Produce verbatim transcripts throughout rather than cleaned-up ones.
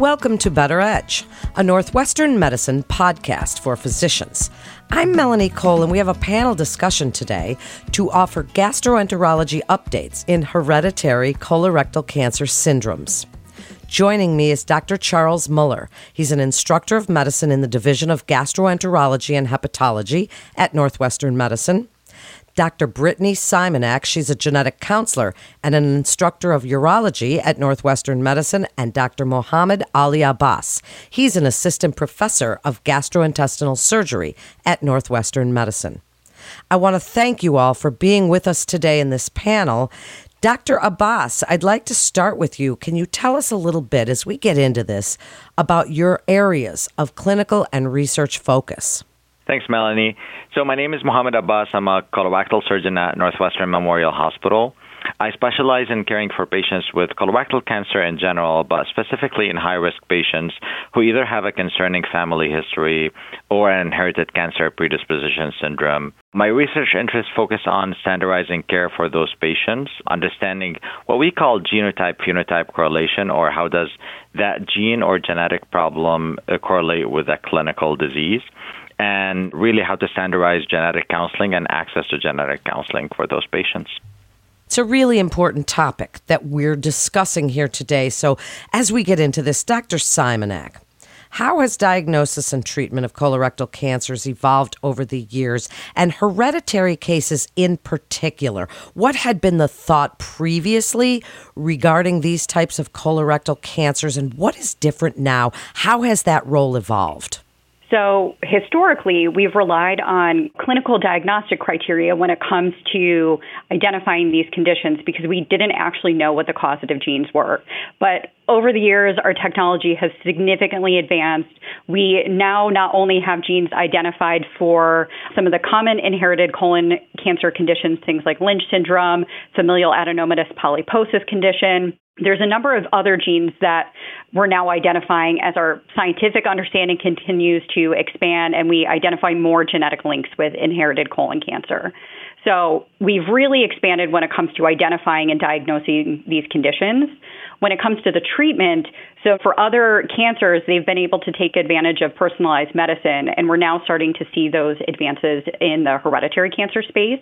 Welcome to Better Edge, a Northwestern Medicine podcast for physicians. I'm Melanie Cole, and we have a panel discussion today to offer gastroenterology updates in hereditary colorectal cancer syndromes. Joining me is Doctor Charles Muller. He's an instructor of medicine in the Division of Gastroenterology and Hepatology at Northwestern Medicine. Doctor Brittany Szymaniak, she's a genetic counselor and an instructor of urology at Northwestern Medicine, and Doctor Mohammad Ali Abbas. He's an assistant professor of gastrointestinal surgery at Northwestern Medicine. I want to thank you all for being with us today in this panel. Doctor Abbas, I'd like to start with you. Can you tell us a little bit, as we get into this, about your areas of clinical and research focus? Thanks, Melanie. So my name is Mohammad Abbas. I'm a colorectal surgeon at Northwestern Memorial Hospital. I specialize in caring for patients with colorectal cancer in general, but specifically in high-risk patients who either have a concerning family history or an inherited cancer predisposition syndrome. My research interests focus on standardizing care for those patients, understanding what we call genotype-phenotype correlation, or how does that gene or genetic problem correlate with a clinical disease, and really how to standardize genetic counseling and access to genetic counseling for those patients. It's a really important topic that we're discussing here today. So as we get into this, Doctor Szymaniak, how has diagnosis and treatment of colorectal cancers evolved over the years, and hereditary cases in particular? What had been the thought previously regarding these types of colorectal cancers, and what is different now? How has that role evolved? So historically, we've relied on clinical diagnostic criteria when it comes to identifying these conditions because we didn't actually know what the causative genes were. But over the years, our technology has significantly advanced. We now not only have genes identified for some of the common inherited colon cancer conditions, things like Lynch syndrome, familial adenomatous polyposis condition. There's a number of other genes that we're now identifying as our scientific understanding continues to expand, and we identify more genetic links with inherited colon cancer. So we've really expanded when it comes to identifying and diagnosing these conditions. When it comes to the treatment, so for other cancers, they've been able to take advantage of personalized medicine, and we're now starting to see those advances in the hereditary cancer space.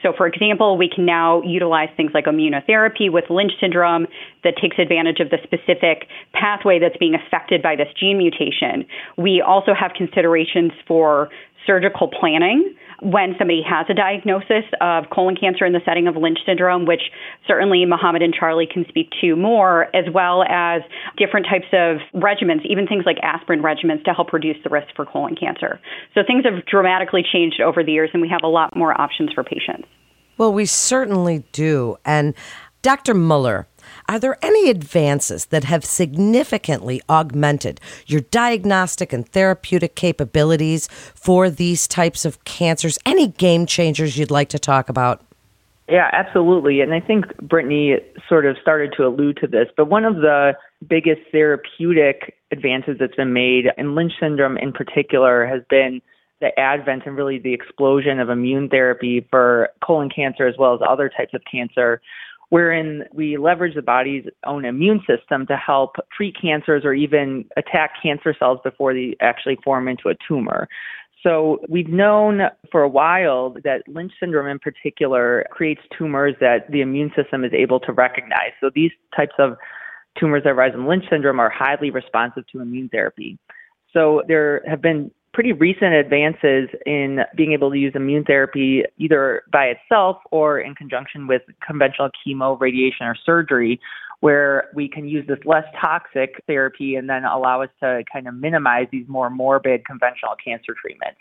So for example, we can now utilize things like immunotherapy with Lynch syndrome that takes advantage of the specific pathway that's being affected by this gene mutation. We also have considerations for surgical planning when somebody has a diagnosis of colon cancer in the setting of Lynch syndrome, which certainly Mohammad and Charlie can speak to more, as well as different types of regimens, even things like aspirin regimens to help reduce the risk for colon cancer. So things have dramatically changed over the years, and we have a lot more options for patients. Well, we certainly do. And Doctor Muller, are there any advances that have significantly augmented your diagnostic and therapeutic capabilities for these types of cancers? Any game changers you'd like to talk about? Yeah, absolutely. And I think Brittany sort of started to allude to this, but one of the biggest therapeutic advances that's been made in Lynch syndrome in particular has been the advent and really the explosion of immune therapy for colon cancer as well as other types of cancer, wherein we leverage the body's own immune system to help treat cancers or even attack cancer cells before they actually form into a tumor. So we've known for a while that Lynch syndrome in particular creates tumors that the immune system is able to recognize. So these types of tumors that arise in Lynch syndrome are highly responsive to immune therapy. So there have been pretty recent advances in being able to use immune therapy either by itself or in conjunction with conventional chemo, radiation, or surgery, where we can use this less toxic therapy and then allow us to kind of minimize these more morbid conventional cancer treatments.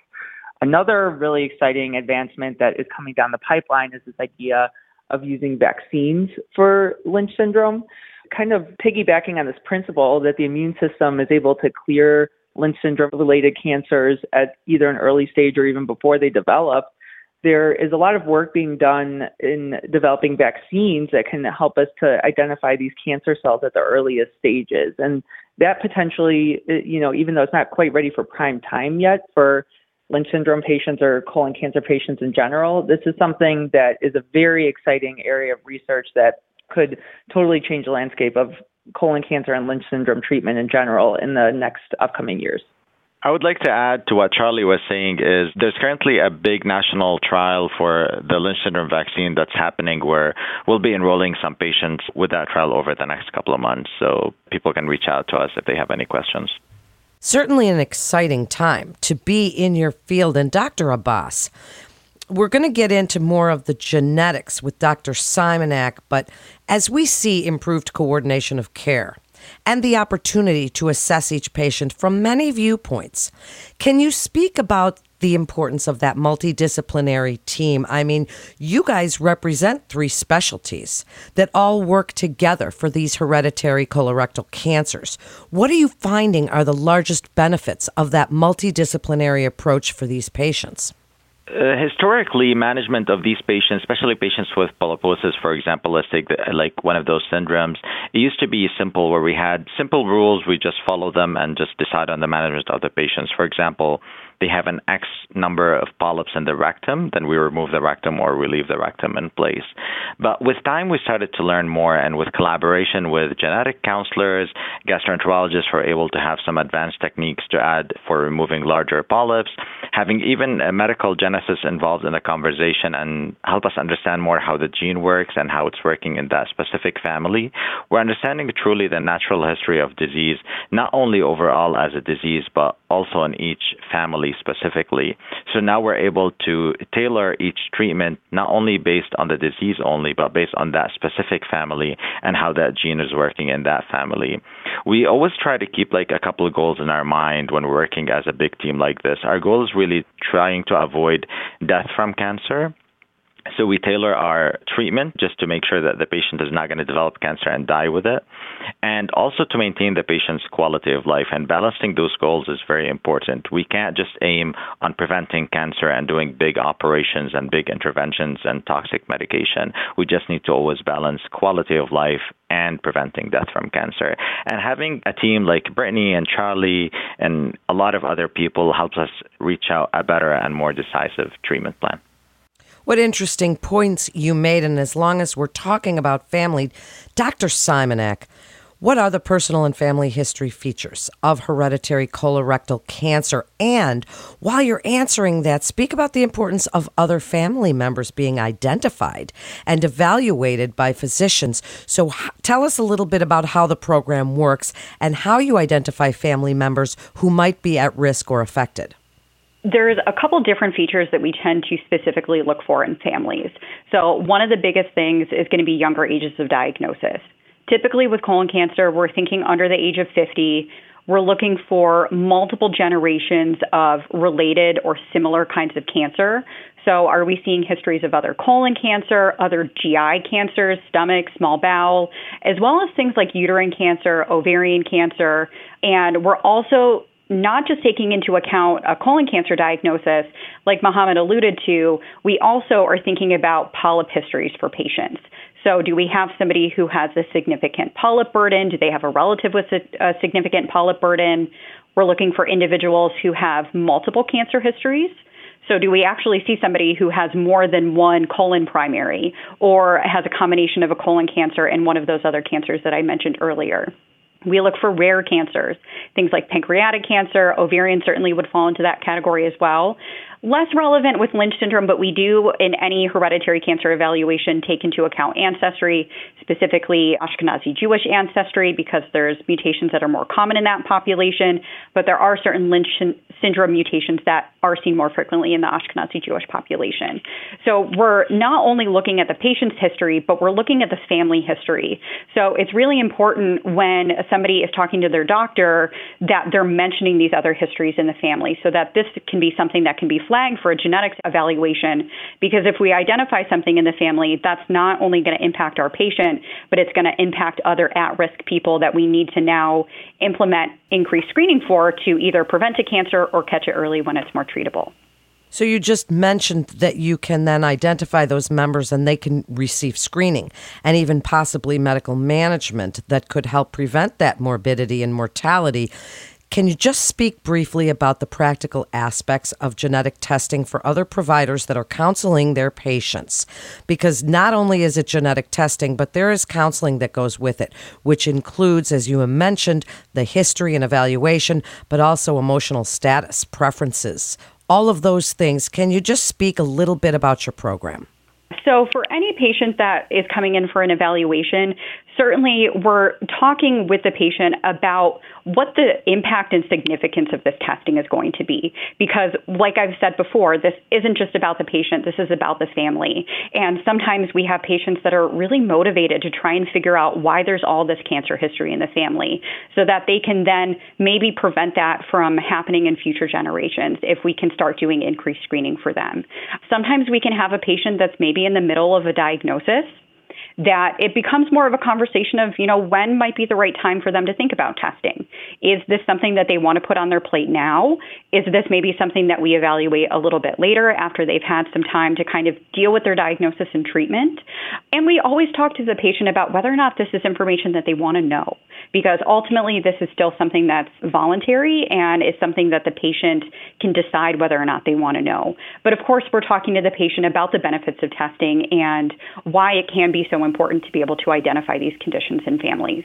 Another really exciting advancement that is coming down the pipeline is this idea of using vaccines for Lynch syndrome, kind of piggybacking on this principle that the immune system is able to clear Lynch syndrome-related cancers at either an early stage or even before they develop. There is a lot of work being done in developing vaccines that can help us to identify these cancer cells at the earliest stages. And that potentially, you know, even though it's not quite ready for prime time yet for Lynch syndrome patients or colon cancer patients in general, this is something that is a very exciting area of research that could totally change the landscape of colon cancer and Lynch syndrome treatment in general in the next upcoming years. I would like to add to what Charlie was saying is there's currently a big national trial for the Lynch syndrome vaccine that's happening where we'll be enrolling some patients with that trial over the next couple of months. So people can reach out to us if they have any questions. Certainly an exciting time to be in your field. And Doctor Abbas, we're going to get into more of the genetics with Doctor Szymaniak, but as we see improved coordination of care and the opportunity to assess each patient from many viewpoints, can you speak about the importance of that multidisciplinary team? I mean, you guys represent three specialties that all work together for these hereditary colorectal cancers. What are you finding are the largest benefits of that multidisciplinary approach for these patients? Uh, historically, management of these patients, especially patients with polyposis, for example, let's take the, like one of those syndromes, it used to be simple where we had simple rules, we just follow them and just decide on the management of the patients. For example, they have an X number of polyps in the rectum, then we remove the rectum or we leave the rectum in place. But with time, we started to learn more, and with collaboration with genetic counselors, gastroenterologists were able to have some advanced techniques to add for removing larger polyps, having even a medical geneticist involved in the conversation and help us understand more how the gene works and how it's working in that specific family. We're understanding truly the natural history of disease, not only overall as a disease, but also in each family specifically. So now we're able to tailor each treatment not only based on the disease only, but based on that specific family and how that gene is working in that family. We always try to keep like a couple of goals in our mind when we're working as a big team like this. Our goal is really trying to avoid death from cancer. So we tailor our treatment just to make sure that the patient is not going to develop cancer and die with it, and also to maintain the patient's quality of life. And balancing those goals is very important. We can't just aim on preventing cancer and doing big operations and big interventions and toxic medication. We just need to always balance quality of life and preventing death from cancer. And having a team like Brittany and Charlie and a lot of other people helps us reach out a better and more decisive treatment plan. What interesting points you made, and as long as we're talking about family, Doctor Szymaniak, what are the personal and family history features of hereditary colorectal cancer? And while you're answering that, speak about the importance of other family members being identified and evaluated by physicians. So tell us a little bit about how the program works and how you identify family members who might be at risk or affected. There's a couple different features that we tend to specifically look for in families. So one of the biggest things is going to be younger ages of diagnosis. Typically with colon cancer, we're thinking under the age of fifty. We're looking for multiple generations of related or similar kinds of cancer. So are we seeing histories of other colon cancer, other G I cancers, stomach, small bowel, as well as things like uterine cancer, ovarian cancer, and we're also not just taking into account a colon cancer diagnosis, like Mohammad alluded to, we also are thinking about polyp histories for patients. So do we have somebody who has a significant polyp burden? Do they have a relative with a significant polyp burden? We're looking for individuals who have multiple cancer histories. So do we actually see somebody who has more than one colon primary or has a combination of a colon cancer and one of those other cancers that I mentioned earlier? We look for rare cancers, things like pancreatic cancer, ovarian certainly would fall into that category as well. Less relevant with Lynch syndrome, but we do in any hereditary cancer evaluation take into account ancestry, specifically Ashkenazi Jewish ancestry, because there's mutations that are more common in that population, but there are certain Lynch syndrome mutations that are seen more frequently in the Ashkenazi Jewish population. So we're not only looking at the patient's history, but we're looking at the family history. So it's really important when somebody is talking to their doctor that they're mentioning these other histories in the family so that this can be something that can be flagged for a genetics evaluation, because if we identify something in the family, that's not only going to impact our patient, but it's going to impact other at-risk people that we need to now implement increased screening for to either prevent a cancer or catch it early when it's more treatable. So you just mentioned that you can then identify those members and they can receive screening and even possibly medical management that could help prevent that morbidity and mortality. Can you just speak briefly about the practical aspects of genetic testing for other providers that are counseling their patients? Because not only is it genetic testing, but there is counseling that goes with it, which includes, as you mentioned, the history and evaluation, but also emotional status, preferences, all of those things. Can you just speak a little bit about your program? So for any patient that is coming in for an evaluation, certainly we're talking with the patient about what the impact and significance of this testing is going to be. Because like I've said before, this isn't just about the patient, this is about the family. And sometimes we have patients that are really motivated to try and figure out why there's all this cancer history in the family so that they can then maybe prevent that from happening in future generations if we can start doing increased screening for them. Sometimes we can have a patient that's maybe in the middle of a diagnosis that it becomes more of a conversation of, you know, when might be the right time for them to think about testing? Is this something that they want to put on their plate now? Is this maybe something that we evaluate a little bit later after they've had some time to kind of deal with their diagnosis and treatment? And we always talk to the patient about whether or not this is information that they want to know, because ultimately this is still something that's voluntary and is something that the patient can decide whether or not they want to know. But of course, we're talking to the patient about the benefits of testing and why it can be so important to be able to identify these conditions in families.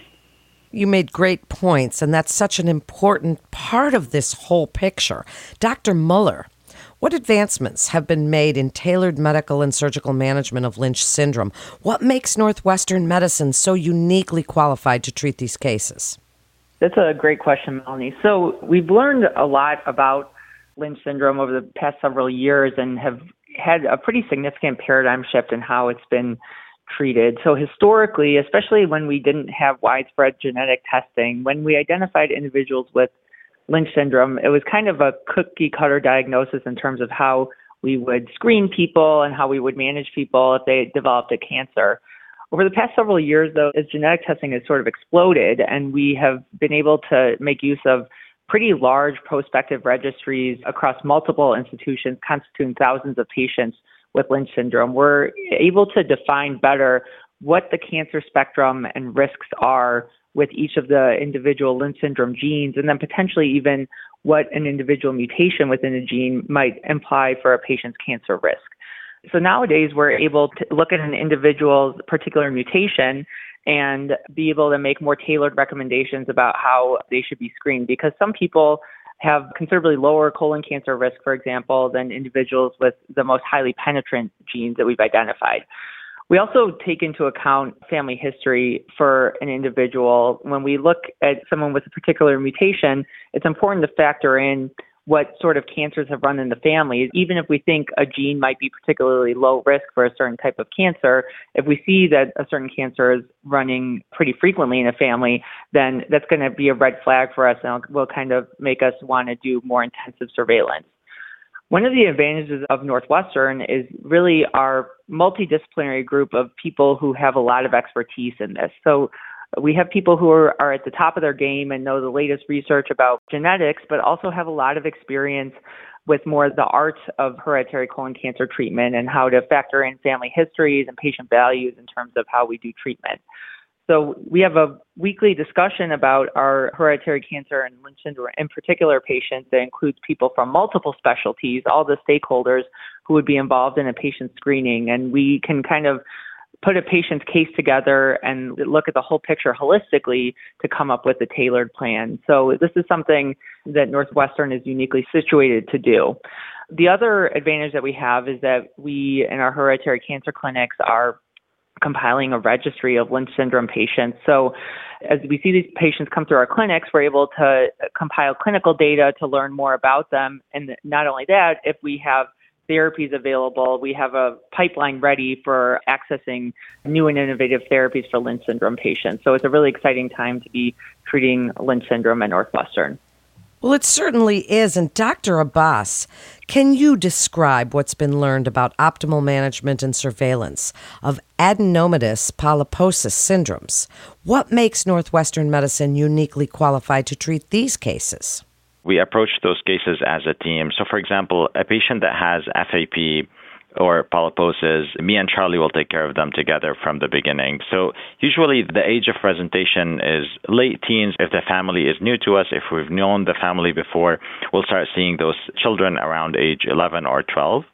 You made great points, and that's such an important part of this whole picture. Doctor Muller, what advancements have been made in tailored medical and surgical management of Lynch syndrome? What makes Northwestern medicine so uniquely qualified to treat these cases? That's a great question, Melanie. So we've learned a lot about Lynch syndrome over the past several years and have had a pretty significant paradigm shift in how it's been treated. So historically, especially when we didn't have widespread genetic testing, when we identified individuals with Lynch syndrome, it was kind of a cookie cutter diagnosis in terms of how we would screen people and how we would manage people if they developed a cancer. Over the past several years, though, as genetic testing has sort of exploded and we have been able to make use of pretty large prospective registries across multiple institutions constituting thousands of patients with Lynch syndrome, we're able to define better what the cancer spectrum and risks are with each of the individual Lynch syndrome genes, and then potentially even what an individual mutation within a gene might imply for a patient's cancer risk. So nowadays, we're able to look at an individual's particular mutation and be able to make more tailored recommendations about how they should be screened, because some people have considerably lower colon cancer risk, for example, than individuals with the most highly penetrant genes that we've identified. We also take into account family history for an individual. When we look at someone with a particular mutation, it's important to factor in what sort of cancers have run in the family. Even if we think a gene might be particularly low risk for a certain type of cancer, if we see that a certain cancer is running pretty frequently in a family, then that's going to be a red flag for us and will kind of make us want to do more intensive surveillance. One of the advantages of Northwestern is really our multidisciplinary group of people who have a lot of expertise in this. So we have people who are, are at the top of their game and know the latest research about genetics, but also have a lot of experience with more of the art of hereditary colon cancer treatment and how to factor in family histories and patient values in terms of how we do treatment. So we have a weekly discussion about our hereditary cancer and Lynch syndrome in particular patients that includes people from multiple specialties, all the stakeholders who would be involved in a patient screening. And we can kind of put a patient's case together and look at the whole picture holistically to come up with a tailored plan. So this is something that Northwestern is uniquely situated to do. The other advantage that we have is that we, in our hereditary cancer clinics, are compiling a registry of Lynch syndrome patients. So as we see these patients come through our clinics, we're able to compile clinical data to learn more about them. And not only that, if we have therapies available, we have a pipeline ready for accessing new and innovative therapies for Lynch syndrome patients. So it's a really exciting time to be treating Lynch syndrome at Northwestern. Well, it certainly is. And Doctor Abbas, can you describe what's been learned about optimal management and surveillance of adenomatous polyposis syndromes? What makes Northwestern medicine uniquely qualified to treat these cases? We approach those cases as a team. So, for example, a patient that has F A P or polyposis, me and Charlie will take care of them together from the beginning. So usually the age of presentation is late teens. If the family is new to us, if we've known the family before, we'll start seeing those children around age eleven or twelve.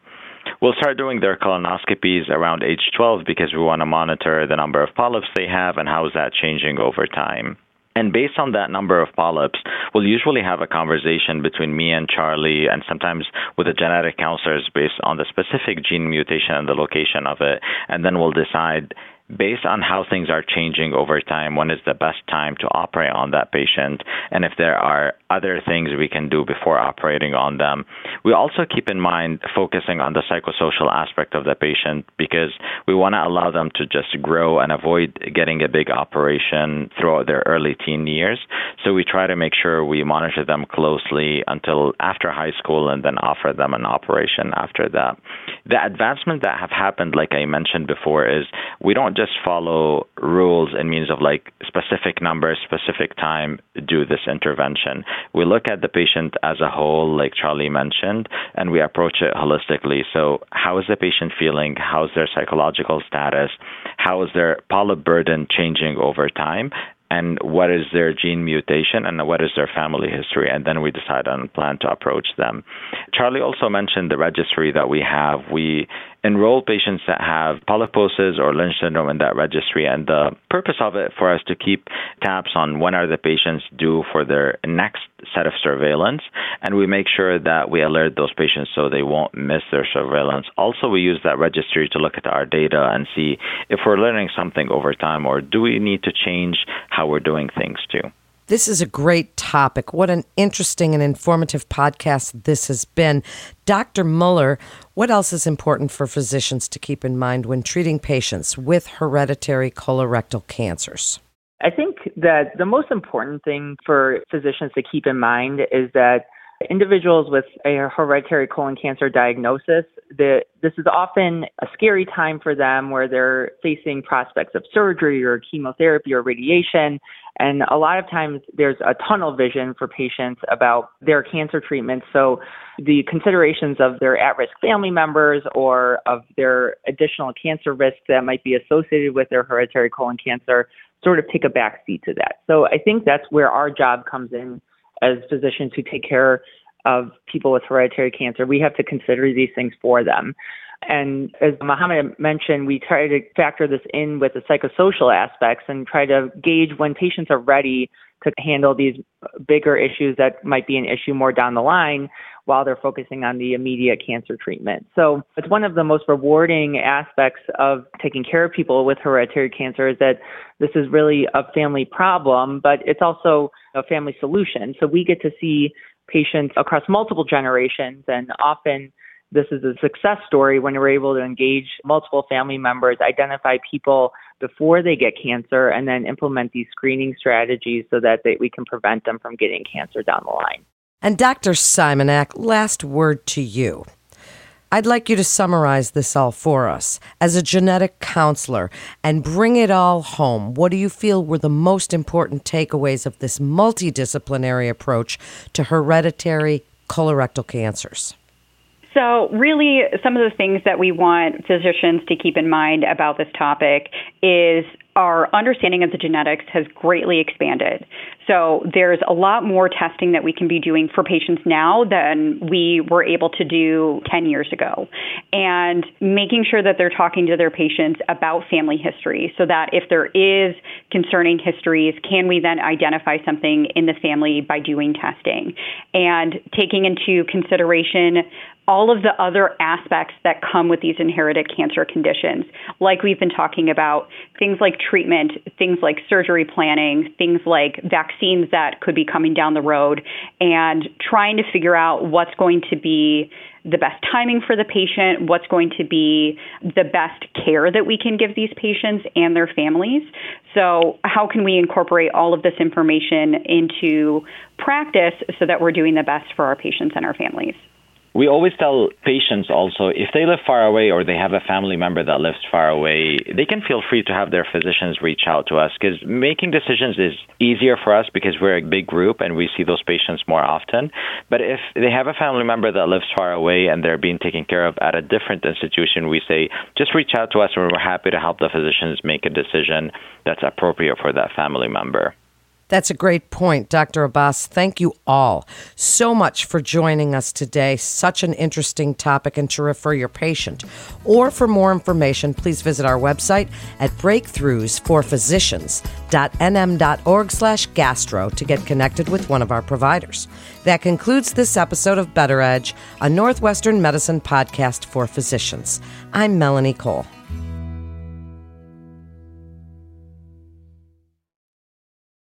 We'll start doing their colonoscopies around age twelve because we want to monitor the number of polyps they have and how is that changing over time. And based on that number of polyps, we'll usually have a conversation between me and Charlie and sometimes with the genetic counselors based on the specific gene mutation and the location of it. And then we'll decide based on how things are changing over time, when is the best time to operate on that patient, and if there are other things we can do before operating on them. We also keep in mind focusing on the psychosocial aspect of the patient because we want to allow them to just grow and avoid getting a big operation throughout their early teen years. So we try to make sure we monitor them closely until after high school and then offer them an operation after that. The advancements that have happened, like I mentioned before, is we don't just follow rules and means of like specific numbers, specific time, do this intervention. We look at the patient as a whole, like Charlie mentioned, and we approach it holistically. So how is the patient feeling? How is their psychological status? How is their polyp burden changing over time? And what is their gene mutation and what is their family history? And then we decide on a plan to approach them. Charlie also mentioned the registry that we have. We enroll patients that have polyposis or Lynch syndrome in that registry. And the purpose of it for us to keep tabs on when are the patients due for their next set of surveillance. And we make sure that we alert those patients so they won't miss their surveillance. Also, we use that registry to look at our data and see if we're learning something over time or do we need to change how we're doing things too. This is a great topic. What an interesting and informative podcast this has been. Doctor Muller, what else is important for physicians to keep in mind when treating patients with hereditary colorectal cancers? I think that the most important thing for physicians to keep in mind is that individuals with a hereditary colon cancer diagnosis, the, this is often a scary time for them where they're facing prospects of surgery or chemotherapy or radiation. And a lot of times there's a tunnel vision for patients about their cancer treatment. So the considerations of their at-risk family members or of their additional cancer risks that might be associated with their hereditary colon cancer sort of take a backseat to that. So I think that's where our job comes in. As physicians who take care of people with hereditary cancer, we have to consider these things for them. And as Mohammad mentioned, we try to factor this in with the psychosocial aspects and try to gauge when patients are ready to handle these bigger issues that might be an issue more down the line while they're focusing on the immediate cancer treatment. So it's one of the most rewarding aspects of taking care of people with hereditary cancer is that this is really a family problem, but it's also a family solution. So we get to see patients across multiple generations, and often this is a success story when we're able to engage multiple family members, identify people before they get cancer, and then implement these screening strategies so that they, we can prevent them from getting cancer down the line. And Doctor Szymaniak, last word to you. I'd like you to summarize this all for us. As a genetic counselor, and bring it all home, what do you feel were the most important takeaways of this multidisciplinary approach to hereditary colorectal cancers? So really, some of the things that we want physicians to keep in mind about this topic is our understanding of the genetics has greatly expanded. So there's a lot more testing that we can be doing for patients now than we were able to do ten years ago. And making sure that they're talking to their patients about family history so that if there is concerning histories, can we then identify something in the family by doing testing? And taking into consideration all of the other aspects that come with these inherited cancer conditions, like we've been talking about, things like treatment, things like surgery planning, things like vaccines that could be coming down the road, and trying to figure out what's going to be the best timing for the patient, what's going to be the best care that we can give these patients and their families. So how can we incorporate all of this information into practice so that we're doing the best for our patients and our families? We always tell patients also, if they live far away or they have a family member that lives far away, they can feel free to have their physicians reach out to us, because making decisions is easier for us because we're a big group and we see those patients more often. But if they have a family member that lives far away and they're being taken care of at a different institution, we say, just reach out to us and we're happy to help the physicians make a decision that's appropriate for that family member. That's a great point, Doctor Abbas. Thank you all so much for joining us today. Such an interesting topic. And to refer your patient or for more information, please visit our website at breakthroughs for physicians dot n m dot org slash gastro to get connected with one of our providers. That concludes this episode of Better Edge, a Northwestern Medicine podcast for physicians. I'm Melanie Cole.